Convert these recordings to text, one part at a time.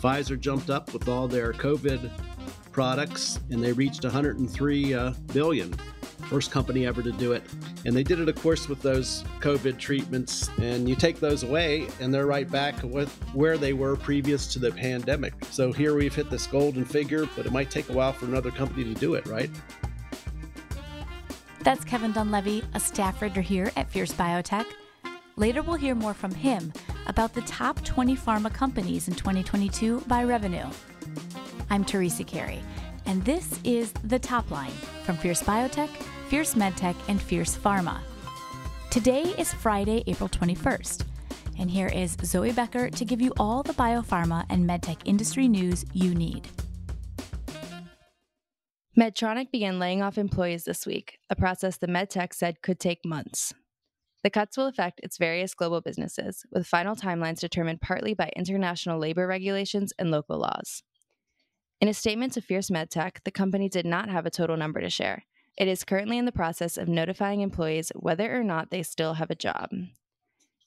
Pfizer jumped up with all their COVID products, and they reached 103 billion. First company ever to do it. And they did it, of course, with those COVID treatments. And you take those away, and they're right back with where they were previous to the pandemic. So here we've hit this golden figure, but it might take a while for another company to do it, right? That's Kevin Dunleavy, a staff writer here at Fierce Biotech. Later, we'll hear more from him about the top 20 pharma companies in 2022 by revenue. I'm Teresa Carey, and this is The Top Line from Fierce Biotech, Fierce Medtech, and Fierce Pharma. Today is Friday, April 21st, and here is Zoe Becker to give you all the biopharma and medtech industry news you need. Medtronic began laying off employees this week, a process the medtech said could take months. The cuts will affect its various global businesses, with final timelines determined partly by international labor regulations and local laws. In a statement to Fierce Medtech, the company did not have a total number to share. It is currently in the process of notifying employees whether or not they still have a job.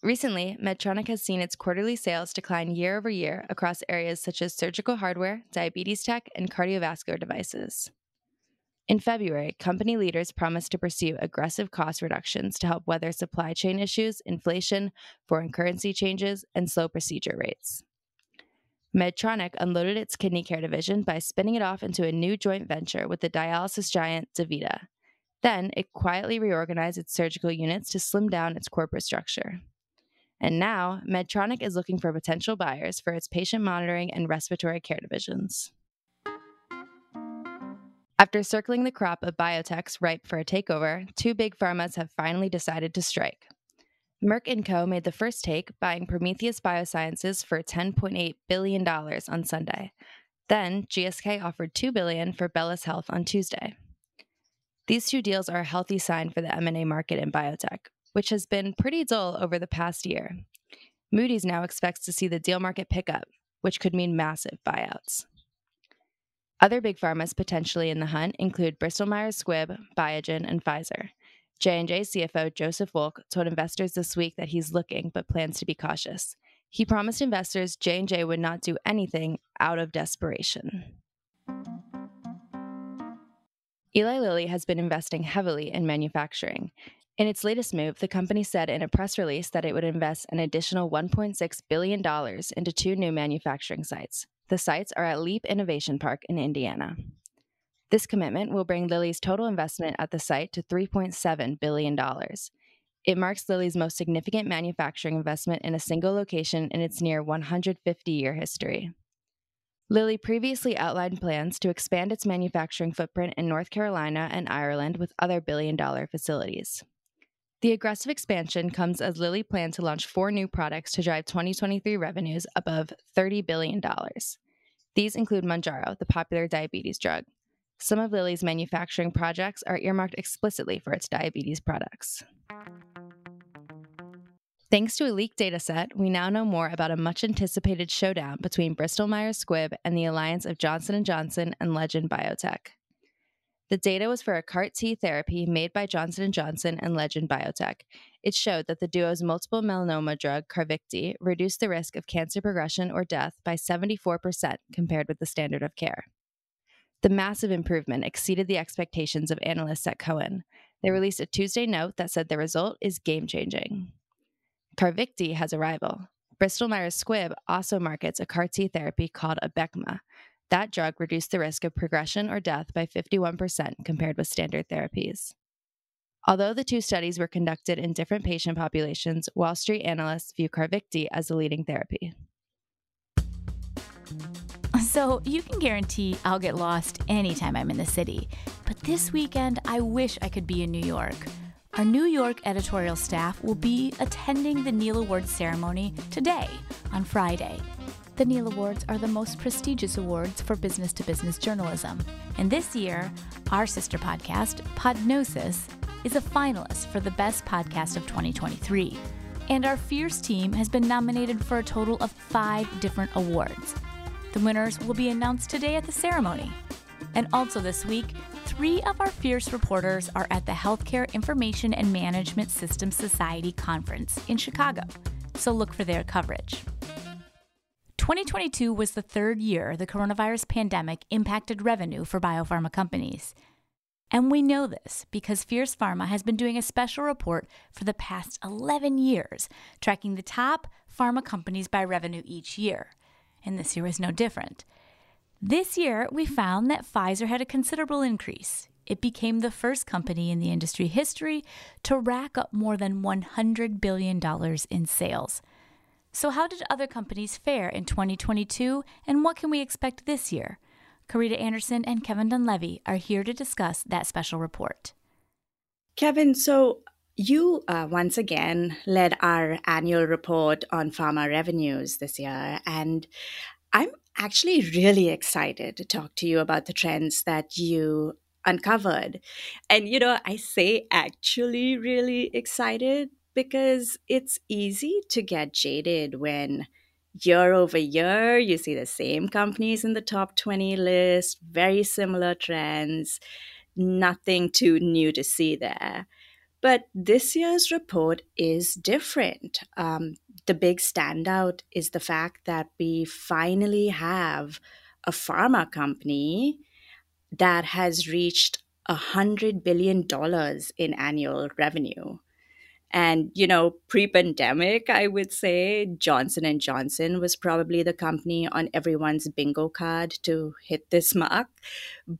Recently, Medtronic has seen its quarterly sales decline year over year across areas such as surgical hardware, diabetes tech, and cardiovascular devices. In February, company leaders promised to pursue aggressive cost reductions to help weather supply chain issues, inflation, foreign currency changes, and slow procedure rates. Medtronic unloaded its kidney care division by spinning it off into a new joint venture with the dialysis giant DaVita. Then, it quietly reorganized its surgical units to slim down its corporate structure. And now, Medtronic is looking for potential buyers for its patient monitoring and respiratory care divisions. After circling the crop of biotechs ripe for a takeover, two big pharmas have finally decided to strike. Merck & Co. made the first take, buying Prometheus Biosciences for $10.8 billion on Sunday. Then, GSK offered $2 billion for Bellus Health on Tuesday. These two deals are a healthy sign for the M&A market in biotech, which has been pretty dull over the past year. Moody's now expects to see the deal market pick up, which could mean massive buyouts. Other big pharmas potentially in the hunt include Bristol-Myers Squibb, Biogen, and Pfizer. J&J CFO Joseph Wolk told investors this week that he's looking but plans to be cautious. He promised investors J&J would not do anything out of desperation. Eli Lilly has been investing heavily in manufacturing. In its latest move, the company said in a press release that it would invest an additional $1.6 billion into two new manufacturing sites. The sites are at Leap Innovation Park in Indiana. This commitment will bring Lilly's total investment at the site to $3.7 billion. It marks Lilly's most significant manufacturing investment in a single location in its near 150-year history. Lilly previously outlined plans to expand its manufacturing footprint in North Carolina and Ireland with other billion-dollar facilities. The aggressive expansion comes as Lilly planned to launch four new products to drive 2023 revenues above $30 billion. These include Mounjaro, the popular diabetes drug. Some of Lilly's manufacturing projects are earmarked explicitly for its diabetes products. Thanks to a leaked dataset, we now know more about a much-anticipated showdown between Bristol-Myers Squibb and the alliance of Johnson & Johnson and Legend Biotech. The data was for a CAR-T therapy made by Johnson & Johnson and Legend Biotech. It showed that the duo's multiple melanoma drug, Carvicti, reduced the risk of cancer progression or death by 74% compared with the standard of care. The massive improvement exceeded the expectations of analysts at Cowen. They released a Tuesday note that said the result is game-changing. Carvicti has a rival. Bristol-Myers Squibb also markets a CAR-T therapy called Abecma. That drug reduced the risk of progression or death by 51% compared with standard therapies. Although the two studies were conducted in different patient populations, Wall Street analysts view Carvicti as the leading therapy. So you can guarantee I'll get lost anytime I'm in the city. But this weekend, I wish I could be in New York. Our New York editorial staff will be attending the Neal Awards ceremony today, on Friday. The Neal Awards are the most prestigious awards for business-to-business journalism. And this year, our sister podcast, Podnosis, is a finalist for the best podcast of 2023. And our Fierce team has been nominated for a total of 5 different awards. The winners will be announced today at the ceremony. And also this week, 3 of our Fierce reporters are at the Healthcare Information and Management Systems Society Conference in Chicago, so look for their coverage. 2022 was the third year the coronavirus pandemic impacted revenue for biopharma companies. And we know this because Fierce Pharma has been doing a special report for the past 11 years, tracking the top pharma companies by revenue each year. And this year is no different. This year, we found that Pfizer had a considerable increase. It became the first company in the industry history to rack up more than $100 billion in sales. So how did other companies fare in 2022, and what can we expect this year? Karita Anderson and Kevin Dunleavy are here to discuss that special report. Kevin, so you once again led our annual report on pharma revenues this year, and I'm actually really excited to talk to you about the trends that you uncovered. And, you know, I say actually really excited because it's easy to get jaded when year over year, you see the same companies in the top 20 list, very similar trends, nothing too new to see there. But this year's report is different. The big standout is the fact that we finally have a pharma company that has reached $100 billion in annual revenue. And, you know, pre-pandemic, I would say Johnson & Johnson was probably the company on everyone's bingo card to hit this mark.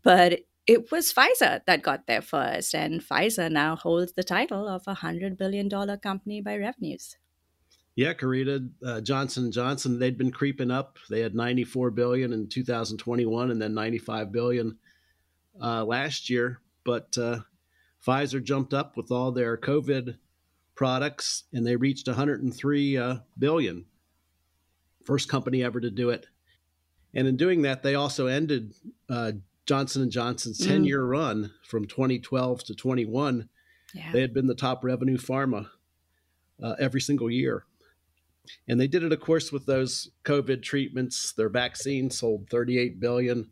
But it was Pfizer that got there first. And Pfizer now holds the title of a $100 billion company by revenues. Yeah, Karita, Johnson & Johnson, they'd been creeping up. They had $94 billion in 2021 and then $95 billion last year. But Pfizer jumped up with all their COVID products, and they reached 103 billion. First company ever to do it. And in doing that, they also ended Johnson & Johnson's 10-year run from 2012 to 21. Yeah. They had been the top revenue pharma every single year. And they did it, of course, with those COVID treatments. Their vaccine sold 38 billion.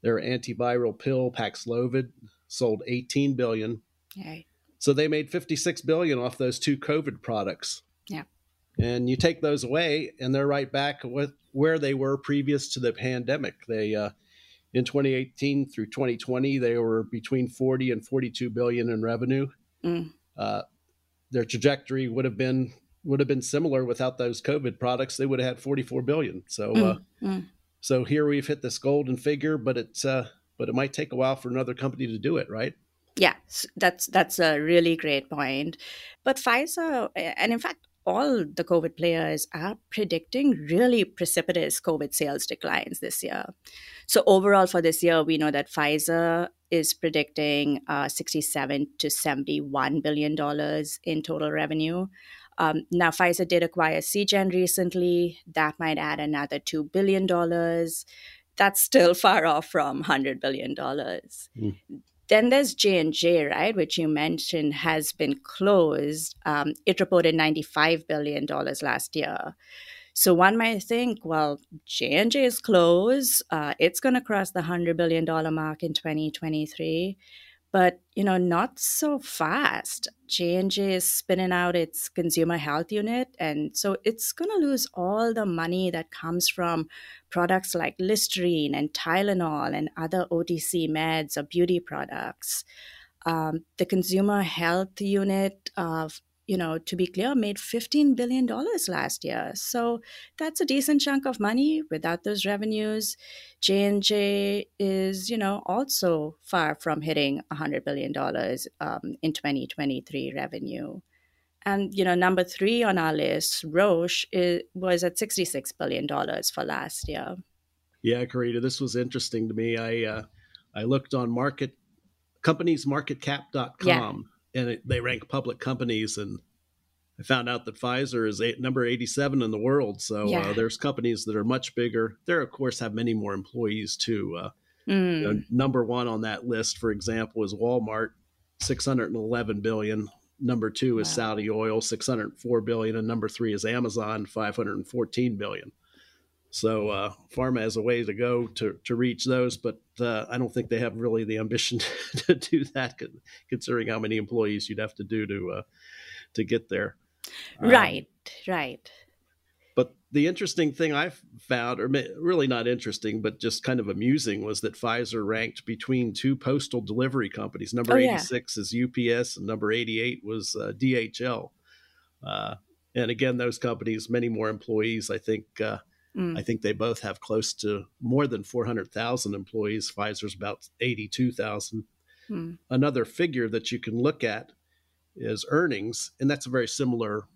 Their antiviral pill, Paxlovid, sold 18 billion. Yay. So they made $56 billion off those two COVID products. Yeah. And you take those away, and they're right back with where they were previous to the pandemic. They, in 2018 through 2020, they were between 40 and 42 billion in revenue. Their trajectory would have been similar without those COVID products. They would have had 44 billion. So, so here we've hit this golden figure, but it might take a while for another company to do it, right? Yeah, that's a really great point. But Pfizer, and in fact, all the COVID players are predicting really precipitous COVID sales declines this year. So overall for this year, we know that Pfizer is predicting $67 to $71 billion in total revenue. Now, Pfizer did acquire Seagen recently. That might add another $2 billion. That's still far off from $100 billion. Mm. Then there's J&J, right, which you mentioned has been closed. It reported $95 billion last year. So one might think, well, J&J is closed. It's going to cross the $100 billion mark in 2023. But, you know, not so fast. J&J is spinning out its consumer health unit. And so it's going to lose all the money that comes from products like Listerine and Tylenol and other OTC meds or beauty products. The consumer health unit, you know, to be clear, made $15 billion last year. So that's a decent chunk of money. Without those revenues, J&J is, you know, also far from hitting $100 billion in 2023 revenue. And, you know, number three on our list, Roche, was at $66 billion for last year. Yeah, Karita, this was interesting to me. I looked on companiesmarketcap.com. Yeah. And they rank public companies, and I found out that Pfizer is number 87 in the world. So yeah. There's companies that are much bigger. They, of course, have many more employees, too. You know, number one on that list, for example, is Walmart, $611 billion. Number two is Saudi Oil, $604 billion. And number three is Amazon, $514 billion. So pharma has a way to go to reach those, but I don't think they have really the ambition to do that, considering how many employees you'd have to do to get there. Right. But the interesting thing I found, or really not interesting, but just kind of amusing, was that Pfizer ranked between two postal delivery companies. Number 86 is UPS, and number 88 was DHL. And again, those companies, many more employees. I think they both have close to more than 400,000 employees. Pfizer's about 82,000. Another figure that you can look at is earnings, and that's a very similar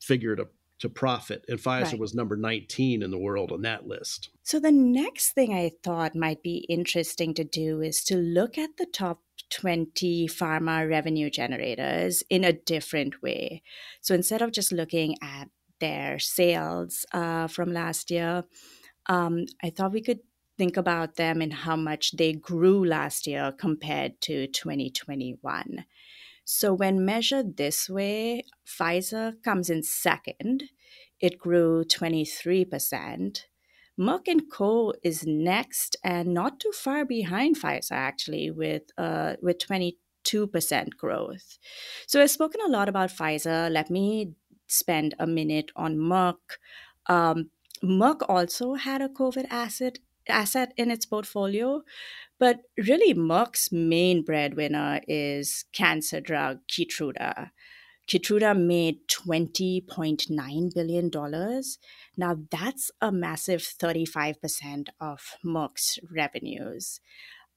figure to profit. And Pfizer was number 19 in the world on that list. So the next thing I thought might be interesting to do is to look at the top 20 pharma revenue generators in a different way. So instead of just looking at their sales from last year, I thought we could think about them and how much they grew last year compared to 2021. So when measured this way, Pfizer comes in second. It grew 23%. Merck & Co. is next and not too far behind Pfizer, actually, with 22% growth. So I've spoken a lot about Pfizer. Let me spend a minute on Merck. Merck also had a COVID asset in its portfolio, but really Merck's main breadwinner is cancer drug Keytruda. Keytruda made $20.9 billion. Now that's a massive 35% of Merck's revenues.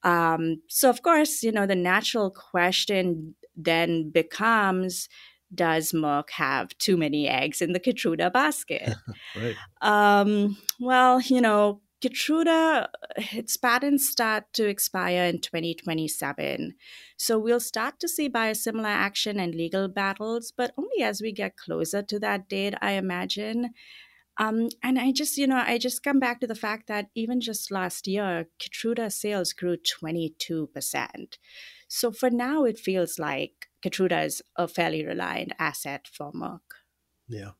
So of course, you know, the natural question then becomes, does Merck have too many eggs in the Keytruda basket? Well, you know, Keytruda, its patents start to expire in 2027. So we'll start to see biosimilar action and legal battles, but only as we get closer to that date, I imagine. And I just, you know, I just come back to the fact that even just last year, Keytruda sales grew 22%. So for now, it feels like Keytruda is a fairly reliant asset for Merck. Yeah.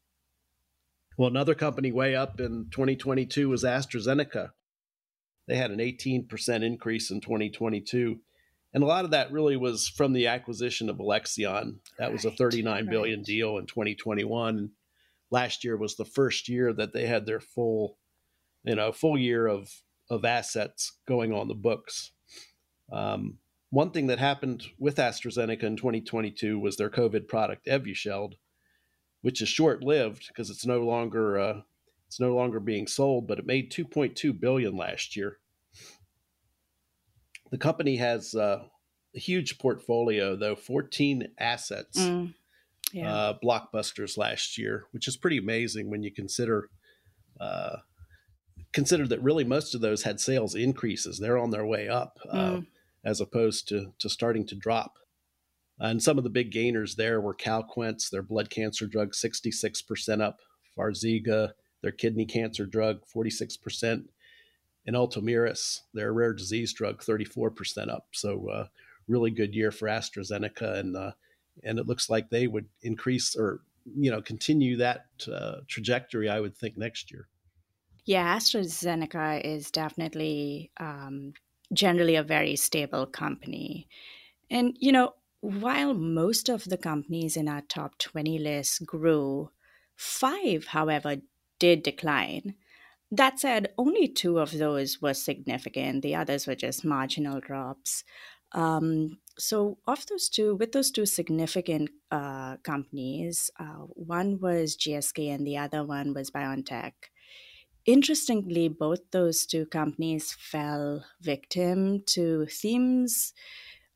Well, another company way up in 2022 was AstraZeneca. They had an 18% increase in 2022. And a lot of that really was from the acquisition of Alexion. That was a $39 billion deal in 2021. Last year was the first year that they had their full year of assets going on the books. One thing that happened with AstraZeneca in 2022 was their COVID product, Evusheld, which is short-lived because it's no longer being sold, but it made $2.2 billion last year. The company has a huge portfolio, though, 14 assets, blockbusters last year, which is pretty amazing when you consider that really most of those had sales increases. They're on their way up as opposed to starting to drop. And some of the big gainers there were Calquence, their blood cancer drug, 66% up, Farxiga, their kidney cancer drug, 46%, and Ultomiris, their rare disease drug, 34% up. So really good year for AstraZeneca, and it looks like they would increase or continue that trajectory, I would think, next year. Yeah, AstraZeneca is definitely generally a very stable company. And, while most of the companies in our top 20 list grew, 5, however, did decline. That said, only 2 of those were significant. The others were just marginal drops. So with those two significant companies, one was GSK and the other one was BioNTech. Interestingly, both those two companies fell victim to themes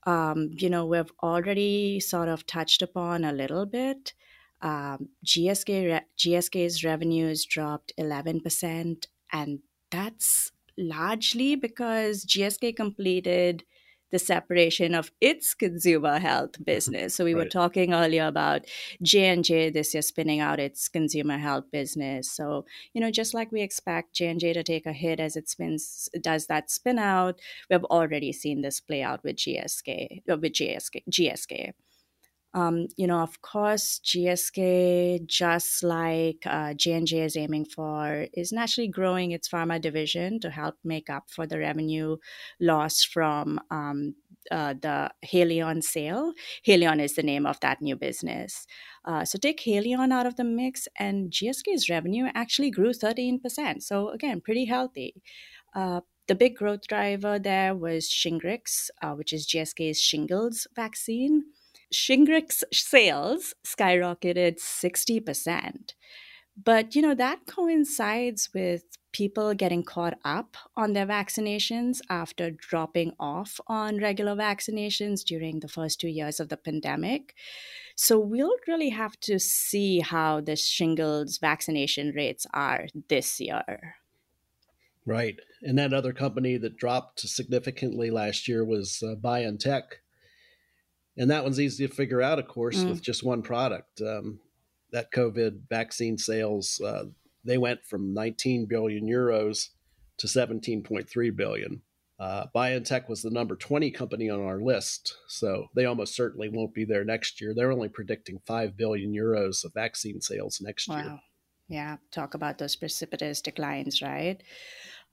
we've already sort of touched upon a little bit. GSK's revenues dropped 11%, and that's largely because GSK completed the separation of its consumer health business. So we were talking earlier about J&J this year spinning out its consumer health business. So, just like we expect J&J to take a hit as it does that spin out, we have already seen this play out with GSK. Of course, GSK, just like J&J is aiming for, is naturally growing its pharma division to help make up for the revenue loss from the Haleon sale. Haleon is the name of that new business. So take Haleon out of the mix, and GSK's revenue actually grew 13%. So again, pretty healthy. The big growth driver there was Shingrix, which is GSK's shingles vaccine. Shingrix sales skyrocketed 60%. But, you know, that coincides with people getting caught up on their vaccinations after dropping off on regular vaccinations during the first 2 years of the pandemic. So we'll really have to see how the shingles vaccination rates are this year. Right. And that other company that dropped significantly last year was BioNTech. And that one's easy to figure out, of course, with just one product. That COVID vaccine sales, they went from 19 billion euros to 17.3 billion. BioNTech was the number 20 company on our list, so they almost certainly won't be there next year. They're only predicting 5 billion euros of vaccine sales next year. Yeah, talk about those precipitous declines, right?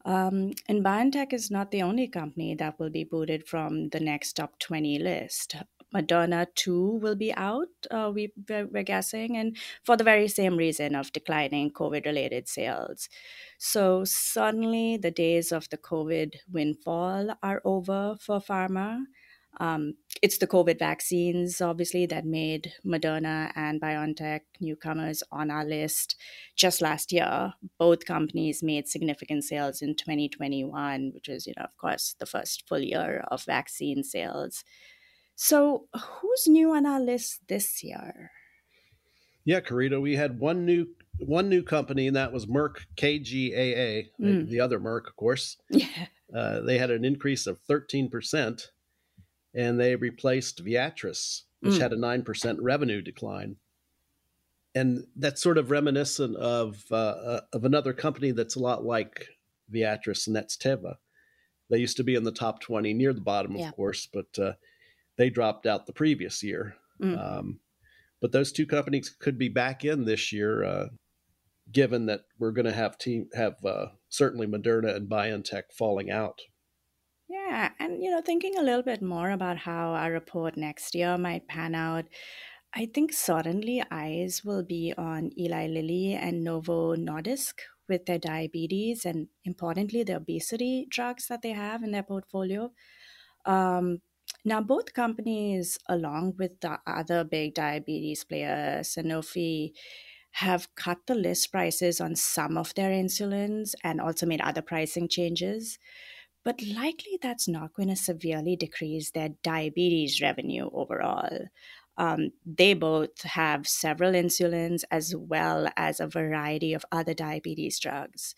And BioNTech is not the only company that will be booted from the next top 20 list. Moderna too will be out, we're guessing, and for the very same reason of declining COVID-related sales. So suddenly the days of the COVID windfall are over for pharma. It's the COVID vaccines, obviously, that made Moderna and BioNTech newcomers on our list just last year. Both companies made significant sales in 2021, which is, you know, of course, the first full year of vaccine sales. So who's new on our list this year? Yeah, Carita, we had one new company, and that was Merck KGaA, the other Merck, of course. Yeah. They had an increase of 13%, and they replaced Viatris, which had a 9% revenue decline. And that's sort of reminiscent of another company that's a lot like Viatris, and that's Teva. They used to be in the top 20, near the bottom, of course, but... they dropped out the previous year. But those two companies could be back in this year, given that we're going to have certainly Moderna and BioNTech falling out. Yeah. And, you know, thinking a little bit more about how our report next year might pan out, I think suddenly eyes will be on Eli Lilly and Novo Nordisk with their diabetes and, importantly, the obesity drugs that they have in their portfolio. Now, both companies, along with the other big diabetes player, Sanofi, have cut the list prices on some of their insulins and also made other pricing changes. But likely that's not going to severely decrease their diabetes revenue overall. They both have several insulins as well as a variety of other diabetes drugs.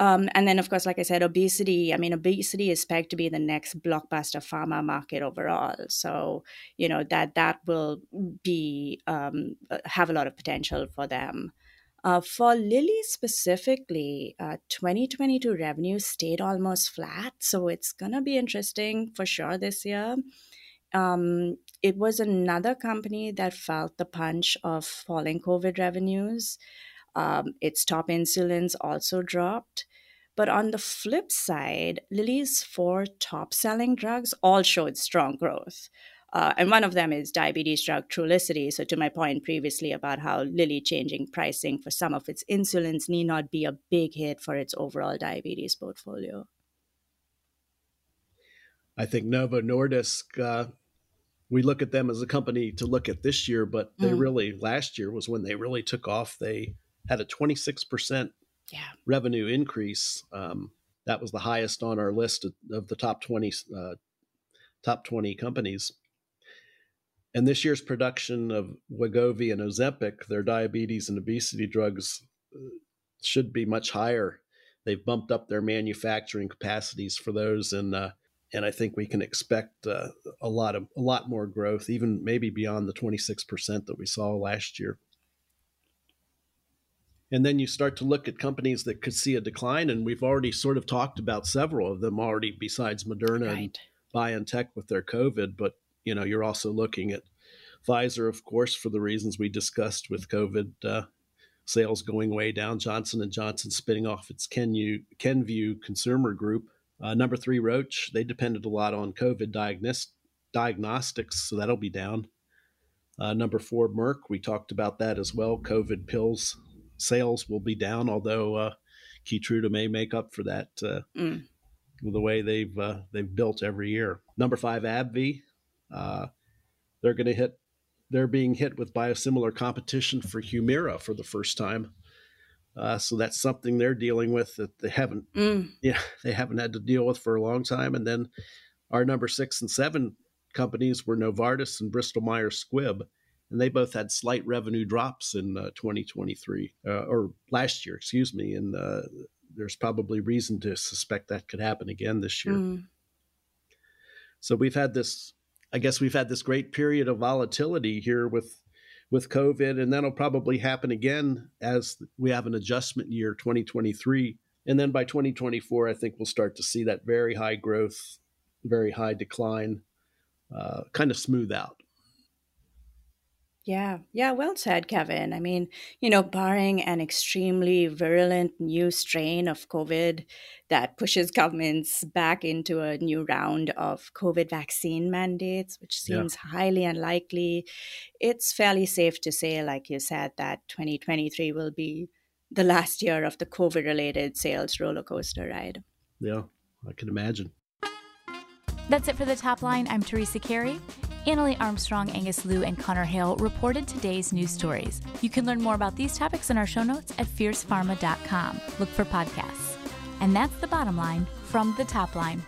And then, of course, like I said, obesity is pegged to be the next blockbuster pharma market overall. So, you know, that will be have a lot of potential for them. For Lilly specifically, 2022 revenue stayed almost flat. So it's going to be interesting for sure this year. It was another company that felt the punch of falling COVID revenues. Its top insulins also dropped. But on the flip side, Lilly's four top-selling drugs all showed strong growth. And one of them is diabetes drug Trulicity. So to my point previously about how Lilly changing pricing for some of its insulins need not be a big hit for its overall diabetes portfolio. I think Novo Nordisk, we look at them as a company to look at this year, but they last year was when they really took off. They had a 26% revenue increase. That was the highest on our list of the top 20 companies. And this year's production of Wegovy and Ozempic, their diabetes and obesity drugs, should be much higher. They've bumped up their manufacturing capacities for those, and I think we can expect a lot more growth, even maybe beyond the 26% that we saw last year. And then you start to look at companies that could see a decline, and we've already sort of talked about several of them already besides Moderna and BioNTech with their COVID, but you know, you're also looking at Pfizer, of course, for the reasons we discussed with COVID sales going way down, Johnson & Johnson spinning off its Kenvue consumer group Number three, Roche, they depended a lot on COVID diagnostics, so that'll be down. Number four, Merck, we talked about that as well. COVID pills sales will be down, although Keytruda may make up for that the way they've built every year. Number five, AbbVie, they're being hit with biosimilar competition for Humira for the first time. So that's something they're dealing with that they haven't, they haven't had to deal with for a long time. And then our number 6 and 7 companies were Novartis and Bristol-Myers Squibb, and they both had slight revenue drops in 2023 or last year, excuse me. And there's probably reason to suspect that could happen again this year. So we've had this great period of volatility here with COVID, and that'll probably happen again as we have an adjustment year, 2023. And then by 2024, I think we'll start to see that very high growth, very high decline kind of smooth out. Yeah. Yeah. Well said, Kevin. I mean, barring an extremely virulent new strain of COVID that pushes governments back into a new round of COVID vaccine mandates, which seems highly unlikely, it's fairly safe to say, like you said, that 2023 will be the last year of the COVID-related sales roller coaster ride. Yeah, I can imagine. That's it for The Top Line. I'm Teresa Carey. Annalee Armstrong, Angus Liu, and Connor Hale reported today's news stories. You can learn more about these topics in our show notes at fiercepharma.com. Look for podcasts. And that's the bottom line from The Top Line.